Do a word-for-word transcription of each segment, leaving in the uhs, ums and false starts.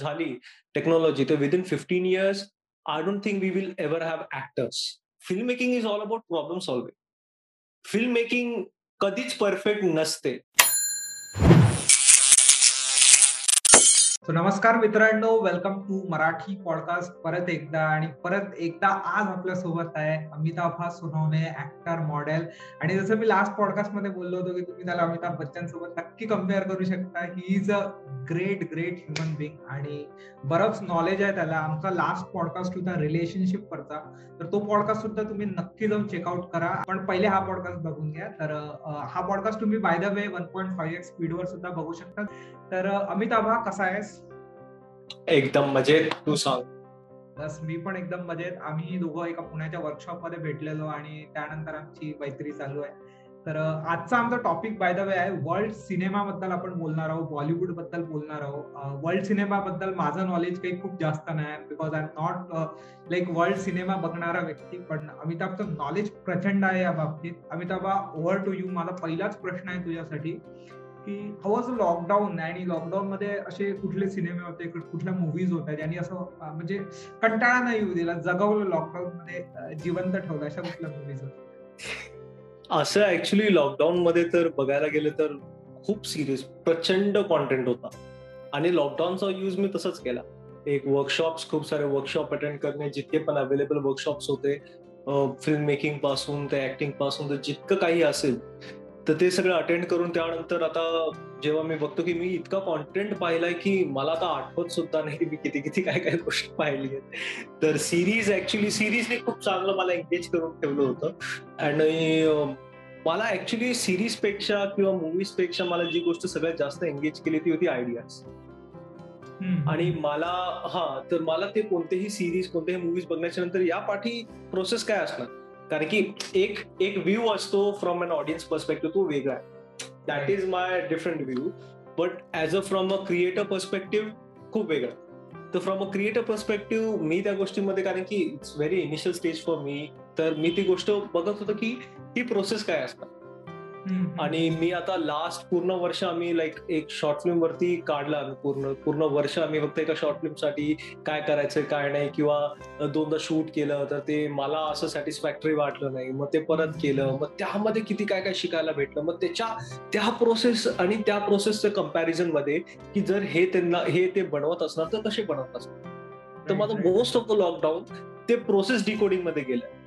झाली टेक्नॉलॉजी तर within fifteen years I don't think we will ever have actors. Film making is all about problem solving. Film making कधीच perfect नसते. So, नमस्कार मित्रांनो, welcome to Marathi podcast परत एकदा. आणि परत एकदा आज आपल्या सोबत आहे अमिताभा सोनवणे, ऍक्टर, मॉडेल. आणि जसं मी लास्ट पॉडकास्ट मध्ये बोललो होतो की तुम्ही त्याला अमिताभ बच्चन सोबत नक्की कम्पेअर करू शकता. He is a great great human being आणि बरंच नॉलेज आहे त्याला. आमचा लास्ट पॉडकास्ट होता रिलेशनशिप वरचा, तर तो पॉडकास्ट सुद्धा तुम्ही नक्की जाऊन चेकआउट करा. पण पहिले हा पॉडकास्ट बघून घ्या. तर हा पॉडकास्ट तुम्ही by the way one point five x स्पीडवर सुद्धा बघू शकता. तर अमिताभा कसा आहे? एकदम मजेत. तू सांग. बस, मी पण एकदम मजेत. आम्ही दोघं एका पुण्याच्या वर्कशॉप मध्ये भेटलेलो आणि त्यानंतर आमची मैत्री चालू आहे. तर आजचा आमचा टॉपिक बाय द वे आहे वर्ल्ड सिनेमा बद्दल आपण बोलणार आहोत, बॉलिवूड बद्दल बोलणार आहोत. वर्ल्ड सिनेमा बद्दल माझं नॉलेज काही खूप जास्त नाही, because I am not like world cinema बघणारा व्यक्ती. पण अमिताभचं नॉलेज प्रचंड आहे या बाबतीत. अमिताभा, ओव्हर टू यू. मला पहिलाच प्रश्न आहे तुझ्यासाठी की हाऊ वॉज लॉकडाऊन आणि लॉकडाऊन मध्ये असे कुठले सिनेमे होते, कुठल्या मुव्हीज होत्या ज्यांनी असं म्हणजे कंटाळा नाही येऊ दिला, जगवलं लॉकडाऊन मध्ये, जिवंत ठेवलं, अशा कुठल्या मुव्हीज होत्या? असं ऍक्च्युली लॉकडाऊन मध्ये तर बघायला गेलं तर खूप सिरियस प्रचंड कॉन्टेंट होता आणि लॉकडाऊनचा यूज मी तसंच केला. एक वर्कशॉप्स, खूप सारे वर्कशॉप अटेंड करणे, जितके पण अवेलेबल वर्कशॉप्स होते फिल्म मेकिंग पासून ते ऍक्टिंग पासून तर जितकं काही असेल तर ते सगळं अटेंड करून. त्यानंतर आता जेव्हा मी बघतो की मी इतका कॉन्टेंट पाहिलाय की मला आता आठवत सुद्धा नाही की मी किती किती काय काय गोष्टी पाहिली आहेत. तर सिरीज ऍक्च्युली सिरीजने खूप चांगलं मला एंगेज करून ठेवलं होतं. आणि मला ऍक्च्युली सिरीजपेक्षा किंवा मूवीजपेक्षा मला जी गोष्ट सगळ्यात जास्त एंगेज केली ती होती आयडियाज. आणि मला हा तर मला ते कोणतेही सिरीज कोणतेही मूवीज बघण्याच्या नंतर या पाठी प्रोसेस काय असणार, कारण की एक एक व्ह्यू असतो फ्रॉम अन ऑडियन्स पर्स्पेक्टिव्ह, तो वेगळा आहे. That is my different view. But as a from a creator perspective खूप वेगळा. तर फ्रॉम अ क्रिएटर पर्स्पेक्टिव्ह मी त्या गोष्टीमध्ये, कारण की it's very initial stage for me, तर मी ती गोष्ट बघत होतो की ही प्रोसेस काय असतात. आणि मी आता लास्ट पूर्ण वर्ष आम्ही लाईक एक शॉर्ट फिल्म वरती काढला. पूर्ण पूर्ण वर्ष आम्ही फक्त एका शॉर्ट फिल्म साठी काय करायचं काय नाही, किंवा दोनदा शूट केलं तर ते मला असं सॅटिस्फॅक्टरी वाटलं नाही, मग ते परत केलं, मग त्यामध्ये किती काय काय शिकायला भेटलं, मग त्याच्या त्या प्रोसेस आणि त्या प्रोसेसचं कम्पॅरिझन मध्ये की जर हे त्यांना हे ते बनवत असणार तर कसे बनवत असणार. तर माझं मोस्ट ऑफ द लॉकडाऊन ते प्रोसेस डिकोडिंग मध्ये गेलं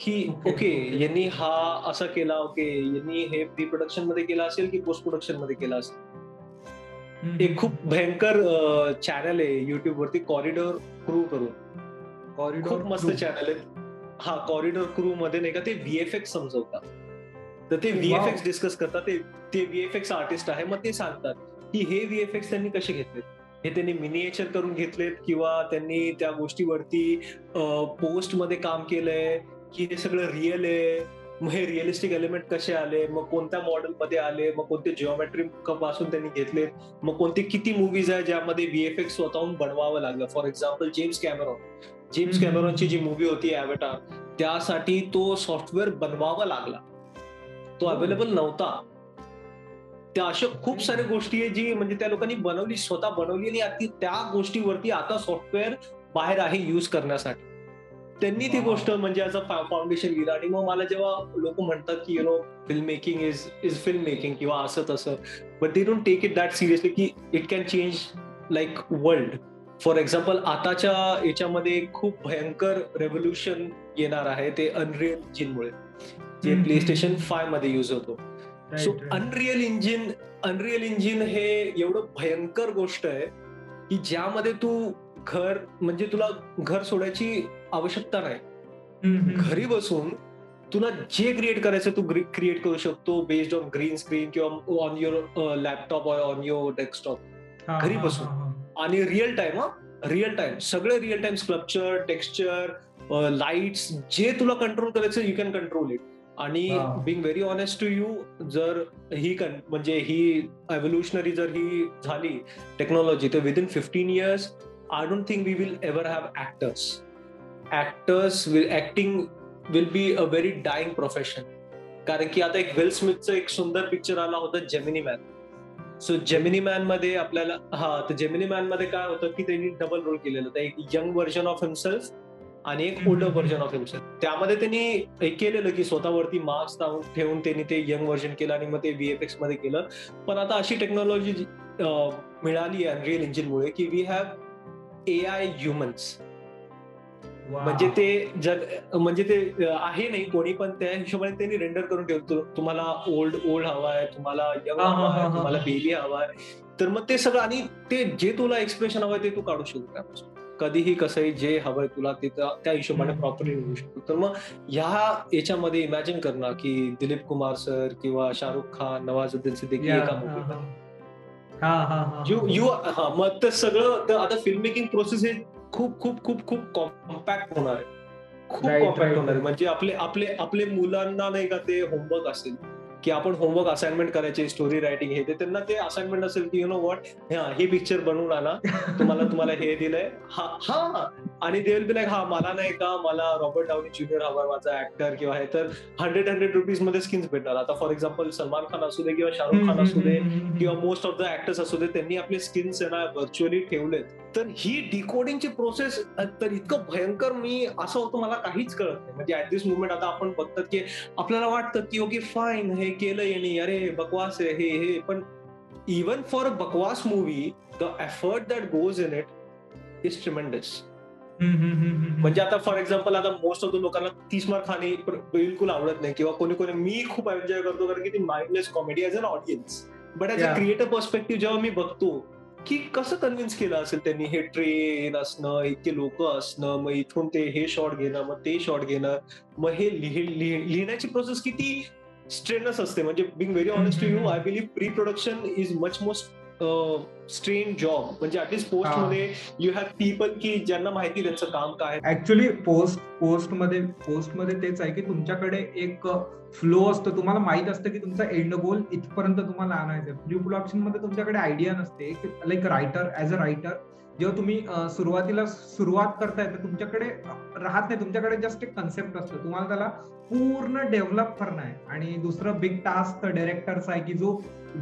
की ओके यांनी हा असा केला, ओके यांनी हे प्री प्रोडक्शन मध्ये केला असेल की पोस्ट प्रोडक्शन मध्ये केला असेल. एक खूप भयंकर चॅनल आहे युट्यूब वरती कॉरिडॉर क्रू करून, कॉरिडॉर खूप मस्त चॅनल आहे. हा कॉरिडॉर क्रू मध्ये नाही का ते व्हीएफएक्स समजवतात, तर ते व्हीएफएक्स डिस्कस करतात. ते व्हीएफएक्स आर्टिस्ट आहे, मग ते सांगतात की हे व्हीएफएक्स त्यांनी कसे घेतले, हे त्यांनी मिनिएचर करून घेतलेत किंवा त्यांनी त्या गोष्टीवरती पोस्ट मध्ये काम केलंय की हे सगळं रिअल आहे, मग हे रिअलिस्टिक एलिमेंट कसे आले, मग कोणत्या मॉडेल मध्ये आले, मग कोणते जिओमेट्री पासून त्यांनी घेतले, मग कोणते किती मुव्हीज आहे ज्यामध्ये व्हीएफएक्स स्वतःहून बनवावं लागलं. For example James Cameron, James कॅमेरॉनची जी मूव्ही होती अवतार, त्यासाठी तो सॉफ्टवेअर बनवावा लागला, तो अवेलेबल नव्हता. त्या अशा खूप साऱ्या गोष्टी आहे जी म्हणजे त्या लोकांनी बनवली, स्वतः बनवली आणि त्या गोष्टीवरती आता सॉफ्टवेअर बाहेर आहे युज करण्यासाठी. त्यांनी ती गोष्ट म्हणजे याचा फाउंडेशन लिहिलं. आणि मग मला जेव्हा लोक म्हणतात की you know film making is is film making किंवा असं तसं, but they don't take it that seriously की it can change like world. For example आताच्या याच्यामध्ये खूप भयंकर रेव्होल्युशन येणार आहे ते अनरिअल इंजिनमुळे, जे प्ले स्टेशन फाय मध्ये युज होतो. So Unreal Engine Unreal Engine हे एवढं भयंकर गोष्ट आहे की ज्यामध्ये तू घर म्हणजे तुला घर सोडायची आवश्यकता नाही, घरी बसून तुला जे क्रिएट करायचं तू क्रिएट करू शकतो बेस्ड ऑन ग्रीन स्क्रीन किंवा on your laptop or on your desktop घरी बसून. आणि रिअल टाइम रिअल टाइम सगळे real time sculpture, texture, lights, जे तुला कंट्रोल करायचं यू कॅन कंट्रोल इट. आणि being very honest to you, जर ही म्हणजे ही एव्होल्युशनरी जर ही झाली टेक्नॉलॉजी तर within fifteen years I don't think we will ever have actors. Actors will acting will be a very dying profession. कारण की आता एक विल स्मिथचं एक सुंदर पिक्चर आला होता Gemini man, so Gemini man मध्ये आपल्याला हा तर जेमिनी मॅन मध्ये काय होतं की त्यांनी डबल रोल केलेलं होतं, एक यंग व्हर्जन ऑफ हिमसेल्फ आणि एक ओल्डर व्हर्जन ऑफ हिमसेल्फ. त्यामध्ये त्यांनी एक केलेलं की स्वतःवरती मार्क्स ठेवून त्यांनी ते यंग व्हर्जन केलं आणि मग ते व्हीएफएक्स मध्ये केलं. पण आता अशी टेक्नॉलॉजी मिळाली आहे अनरियल इंजिन मुळे की we have AI humans, म्हणजे ते जग म्हणजे ते आहे नाही कोणी, पण त्या हिशोबाने त्यांनी रेंडर करून ठेवतो. तुम्हाला ओल्ड ओल्ड हवाय, तुम्हाला यंग हवाय, तुम्हाला बेबी हवाय, तर मग ते सगळं आणि ते जे तुला एक्सप्रेशन हवंय ते तू काढू शकतो कधीही कसंही, जे हवंय तुला ते त्या हिशोबाने प्रॉपरली मिळू शकतो. तर मग ह्या याच्यामध्ये इमॅजिन करणं की दिलीप कुमार सर किंवा शाहरुख खान, नवाजुद्दीन सिद्दीकी एका मूवी हा मग ते सगळं आता फिल्म मेकिंग प्रोसेस हे खूप खूप खूप खूप कॉम्पॅक्ट होणार आहे, खूप कॉम्पॅक्ट होणार आहे. म्हणजे आपले आपले आपले मुलांना नाही का ते होमवर्क असेल की आपण होमवर्क असाइनमेंट करायचे, स्टोरी रायटिंग हे ते, त्यांना ते असाइनमेंट असेल की यु नो व्हॉट, हा हे पिक्चर बनवून आणा, तुम्हाला तुम्हाला हे दिलंय हा हा आणि दे विल बी लाईक हा मला नाही का मला रॉबर्ट डाउनी ज्युनियर हवा माझा ऍक्टर किंवा हे, तर हंड्रेड हंड्रेड रुपीज मध्ये स्किन्स भेटणार. आता फॉर एक्झाम्पल सलमान खान असू दे किंवा शाहरुख खान असू दे किंवा मोस्ट ऑफ द ऍक्टर्स असू दे, त्यांनी आपले स्किन्स आहे ना व्हर्च्युअली ठेवलेत. तर ही डिकोडिंगची प्रोसेस तर इतकं भयंकर मी असं होतं मला काहीच कळत नाही. म्हणजे ऍट दिस मुवमेंट आता आपण बघतात की आपल्याला वाटतं की ओके फाईन हे केलं यांनी, अरे बकवास आहे हे हे, पण इवन फॉर बकवास movie the effort that goes in it is tremendous. म्हणजे आता फॉर एक्झाम्पल आता मोस्ट ऑफ द लोकांना तीस मार्क खाणे बिलकुल आवडत नाही किंवा कोणी कोणी, मी खूप एन्जॉय करतो कारण की ती mindless comedy as an audience. But as a creator perspective जेव्हा मी बघतो की कसं कन्व्हिन्स केलं असेल त्यांनी, हे ट्रेन असणं, इतके लोक असणं, मग इथून ते हे शॉट घेणं, मग ते शॉट घेणं, मग हे लिहिण्याची प्रोसेस किती स्ट्रेनस असते. म्हणजे being very honest to you, I believe pre production is much most strain job. म्हणजे ऍटलीस्ट पोस्ट मध्ये यू हॅव पीपल की ज्यांना माहिती त्यांचं काम काय. ऍक्च्युली पोस्ट पोस्ट मध्ये पोस्ट मध्ये तेच आहे की तुमच्याकडे एक फ्लो असतो, तुम्हाला माहित असतं की तुमचा एंड गोल इथपर्यंत तुम्हाला आणायचं. प्री प्रोडक्शन मध्ये तुमच्याकडे आयडिया नसते. Like writer as a writer जेव्हा तुम्ही सुरुवातीला सुरुवात करताय तर तुमच्याकडे राहत नाही, तुमच्याकडे जस्ट एक कन्सेप्ट असतो, तुम्हाला त्याला पूर्ण डेव्हलप करणं आहे. आणि दुसरं बिग टास्क डायरेक्टरचा आहे की जो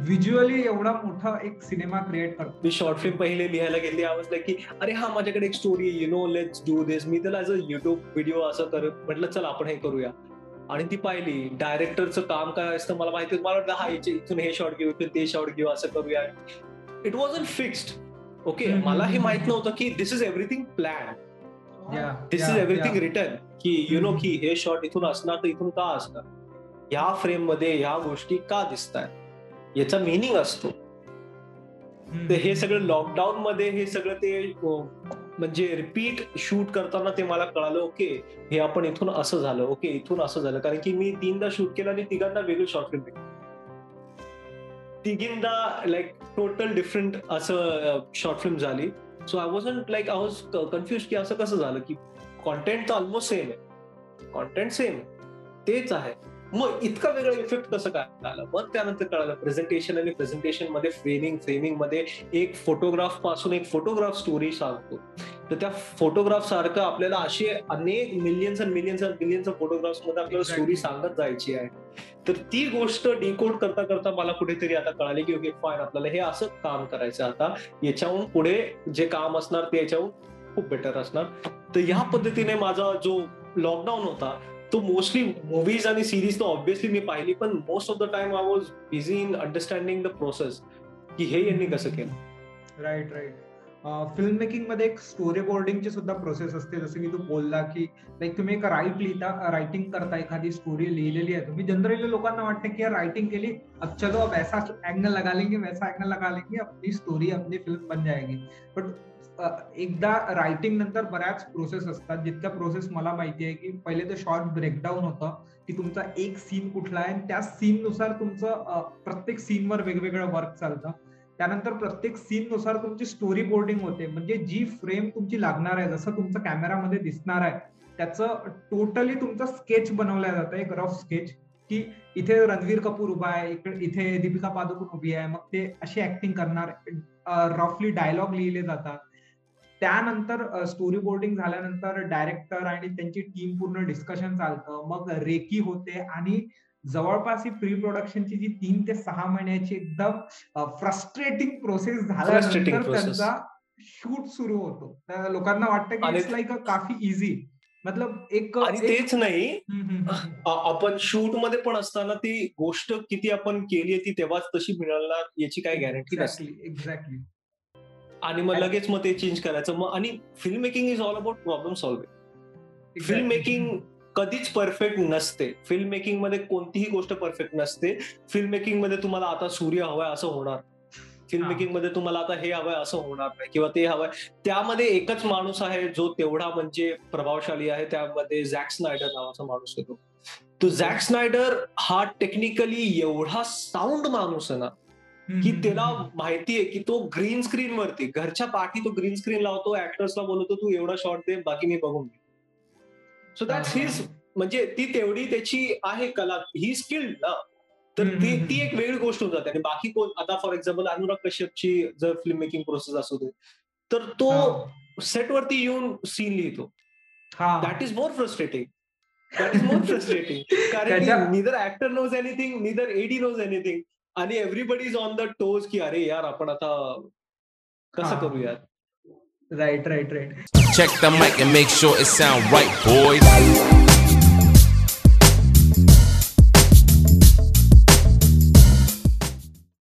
व्हिज्युअली एवढा मोठा एक सिनेमा क्रिएट करतो. मी शॉर्ट फिल्म पहिले लिहायला गेली, आवडलं की अरे हा माझ्याकडे एक story you know let's do this, मी त्याला ऍज अ युट्यूब व्हिडिओ असं कर म्हटलं चल आपण हे करूया, आणि ती पाहिली. डायरेक्टरचं काम काय असतं मला माहिती, मला वाटलं हा इथून हे शॉट घेऊ, इथून ते शॉट घेऊ, असं करूया. It was unfixed. Okay okay, mm-hmm. मला हे माहित नव्हतं की this is everything plan, this is everything return की यु नो की हे शॉट इथून असणार तर इथून का असणार, ह्या फ्रेम मध्ये ह्या गोष्टी का दिसतात, याचा मिनिंग असतो. mm-hmm. तर हे सगळं लॉकडाऊन मध्ये हे सगळं ते म्हणजे रिपीट शूट करताना ते मला कळालं. ओके okay, हे आपण इथून असं झालं, ओके okay, इथून असं झालं, कारण की मी तीनदा शूट केलं आणि तिघांना वेगळी शॉर्ट फिल्म केली, तिघींदा लाईक टोटल डिफरंट असं शॉर्ट फिल्म झाली. So I wasn't like I was confuse की असं कसं झालं की कॉन्टेंट तर ऑलमोस्ट सेम आहे, कॉन्टेंट सेम तेच आहे, मग इतका वेगळा इफेक्ट कसं काय आलं. मग त्यानंतर कळालं प्रेझेंटेशन आणि प्रेझेंटेशन मध्ये फ्रेमिंग, फ्रेमिंग मध्ये एक फोटोग्राफ पासून एक फोटोग्राफ स्टोरी सांगतो, तर त्या फोटोग्राफ सारखं आपल्याला असे अनेक millions and millions and millions of photographs मध्ये आपल्याला स्टोरी सांगत जायची आहे. तर ती गोष्ट डिकोड करता करता मला कुठेतरी आता कळाली की ओके फाईन आपल्याला हे असं काम करायचं, आता याच्याहून पुढे जे काम असणार ते याच्याहून खूप बेटर असणार. तर ह्या पद्धतीने माझा जो लॉकडाऊन होता तो मोस्टली मूवीज आणि सिरीज तर ऑब्व्हियसली मी पाहिली, पण most of the time I was busy in understanding the process की हे यांनी कसं केलं. राईट राईट फिल्म मेकिंग मध्ये एक स्टोरी बोर्डिंगची सुद्धा प्रोसेस असते, जसं की तू बोलला की लाईक तुम्ही एक राईट लिहिता रायटिंग करता, एखादी स्टोरी लिहिलेली आहे तुम्ही, जनरली लोकांना वाटतं की रायटिंग केली अब चलो अब ऐसा एंगल लगा लेंगे वैसा एंगल लगा लेंगे अपनी स्टोरी अपनी फिल्म बन जाएगी. बट एकदा रायटिंग नंतर बऱ्याच प्रोसेस असतात, जितक्या प्रोसेस मला माहिती आहे की पहिले तर शॉर्ट ब्रेकडाऊन होतं की तुमचा एक सीन कुठला आहे, त्या सीननुसार तुमचं प्रत्येक सीनवर वेगवेगळं वर्क चालतं. त्यानंतर प्रत्येक सीन नुसार तुमची स्टोरी बोर्डिंग होते, म्हणजे जी फ्रेम तुमची लागणार आहे, जसं तुमचं कॅमेरामध्ये दिसणार आहे त्याचं टोटली तुमचा स्केच बनवला जातं, एक रफ स्केच की इथे रणवीर कपूर उभा आहे, इकडे इथे दीपिका पादुकोण उभी आहे, मग ते अशी ऍक्टिंग करणार, रफली डायलॉग लिहिले जातात. त्यानंतर स्टोरी बोर्डिंग झाल्यानंतर डायरेक्टर आणि त्यांची टीम पूर्ण डिस्कशन चालतं, मग रेकी होते आणि जवळपास ही प्री प्रोडक्शनची जी तीन ते सहा महिन्याची एकदम फ्रस्ट्रेटिंग प्रोसेस झाल्यानंतर त्यांचा शूट सुरू होतो. तर लोकांना वाटतं की इट्स लाईक अ काफी इझी मतलब एक तेच नाही आपण शूट मध्ये पण असताना ती गोष्ट किती आपण केली आहे ती तेव्हाच तशी मिळणार याची काय गॅरंटी नसली. एक्झॅक्टली. आणि मग लगेच मग ते चेंज करायचं मग. आणि film making is all about problem solving. Film making कधीच परफेक्ट नसते. फिल्म मेकिंग मध्ये कोणतीही गोष्ट परफेक्ट नसते. फिल्म मेकिंग मध्ये तुम्हाला आता सूर्य हवाय असं होणार, फिल्म मेकिंग मध्ये तुम्हाला आता हे हवंय असं होणार नाही किंवा ते हवंय. त्यामध्ये एकच माणूस आहे जो तेवढा म्हणजे प्रभावशाली आहे, त्यामध्ये झॅक स्नायडर नावाचा माणूस होतो. तो झॅक स्नायडर हा टेक्निकली एवढा साऊंड माणूस आहे ना की त्याला माहितीये की तो ग्रीन स्क्रीन वरती घरच्या पाठी तो ग्रीन स्क्रीन लावतो, ऍक्टर्सला बोलवतो तू एवढा शॉट दे बाकी मी बघून घे. सो दॅट्स हिज म्हणजे ती तेवढी त्याची आहे कला, ही स्किल्ड ना. तर ती ती एक वेगळी गोष्ट होऊन जाते. आणि बाकी कोण आता फॉर एक्झाम्पल अनुराग कश्यपची जर फिल्म मेकिंग प्रोसेस असू दे तर तो सेटवरती येऊन सीन लिहितो. That is more frustrating. That is more frustrating कारण neither actor knows anything neither AD knows anything आणि everybody is on the toes की अरे यार आपण आता कसं करूयात. Right right right.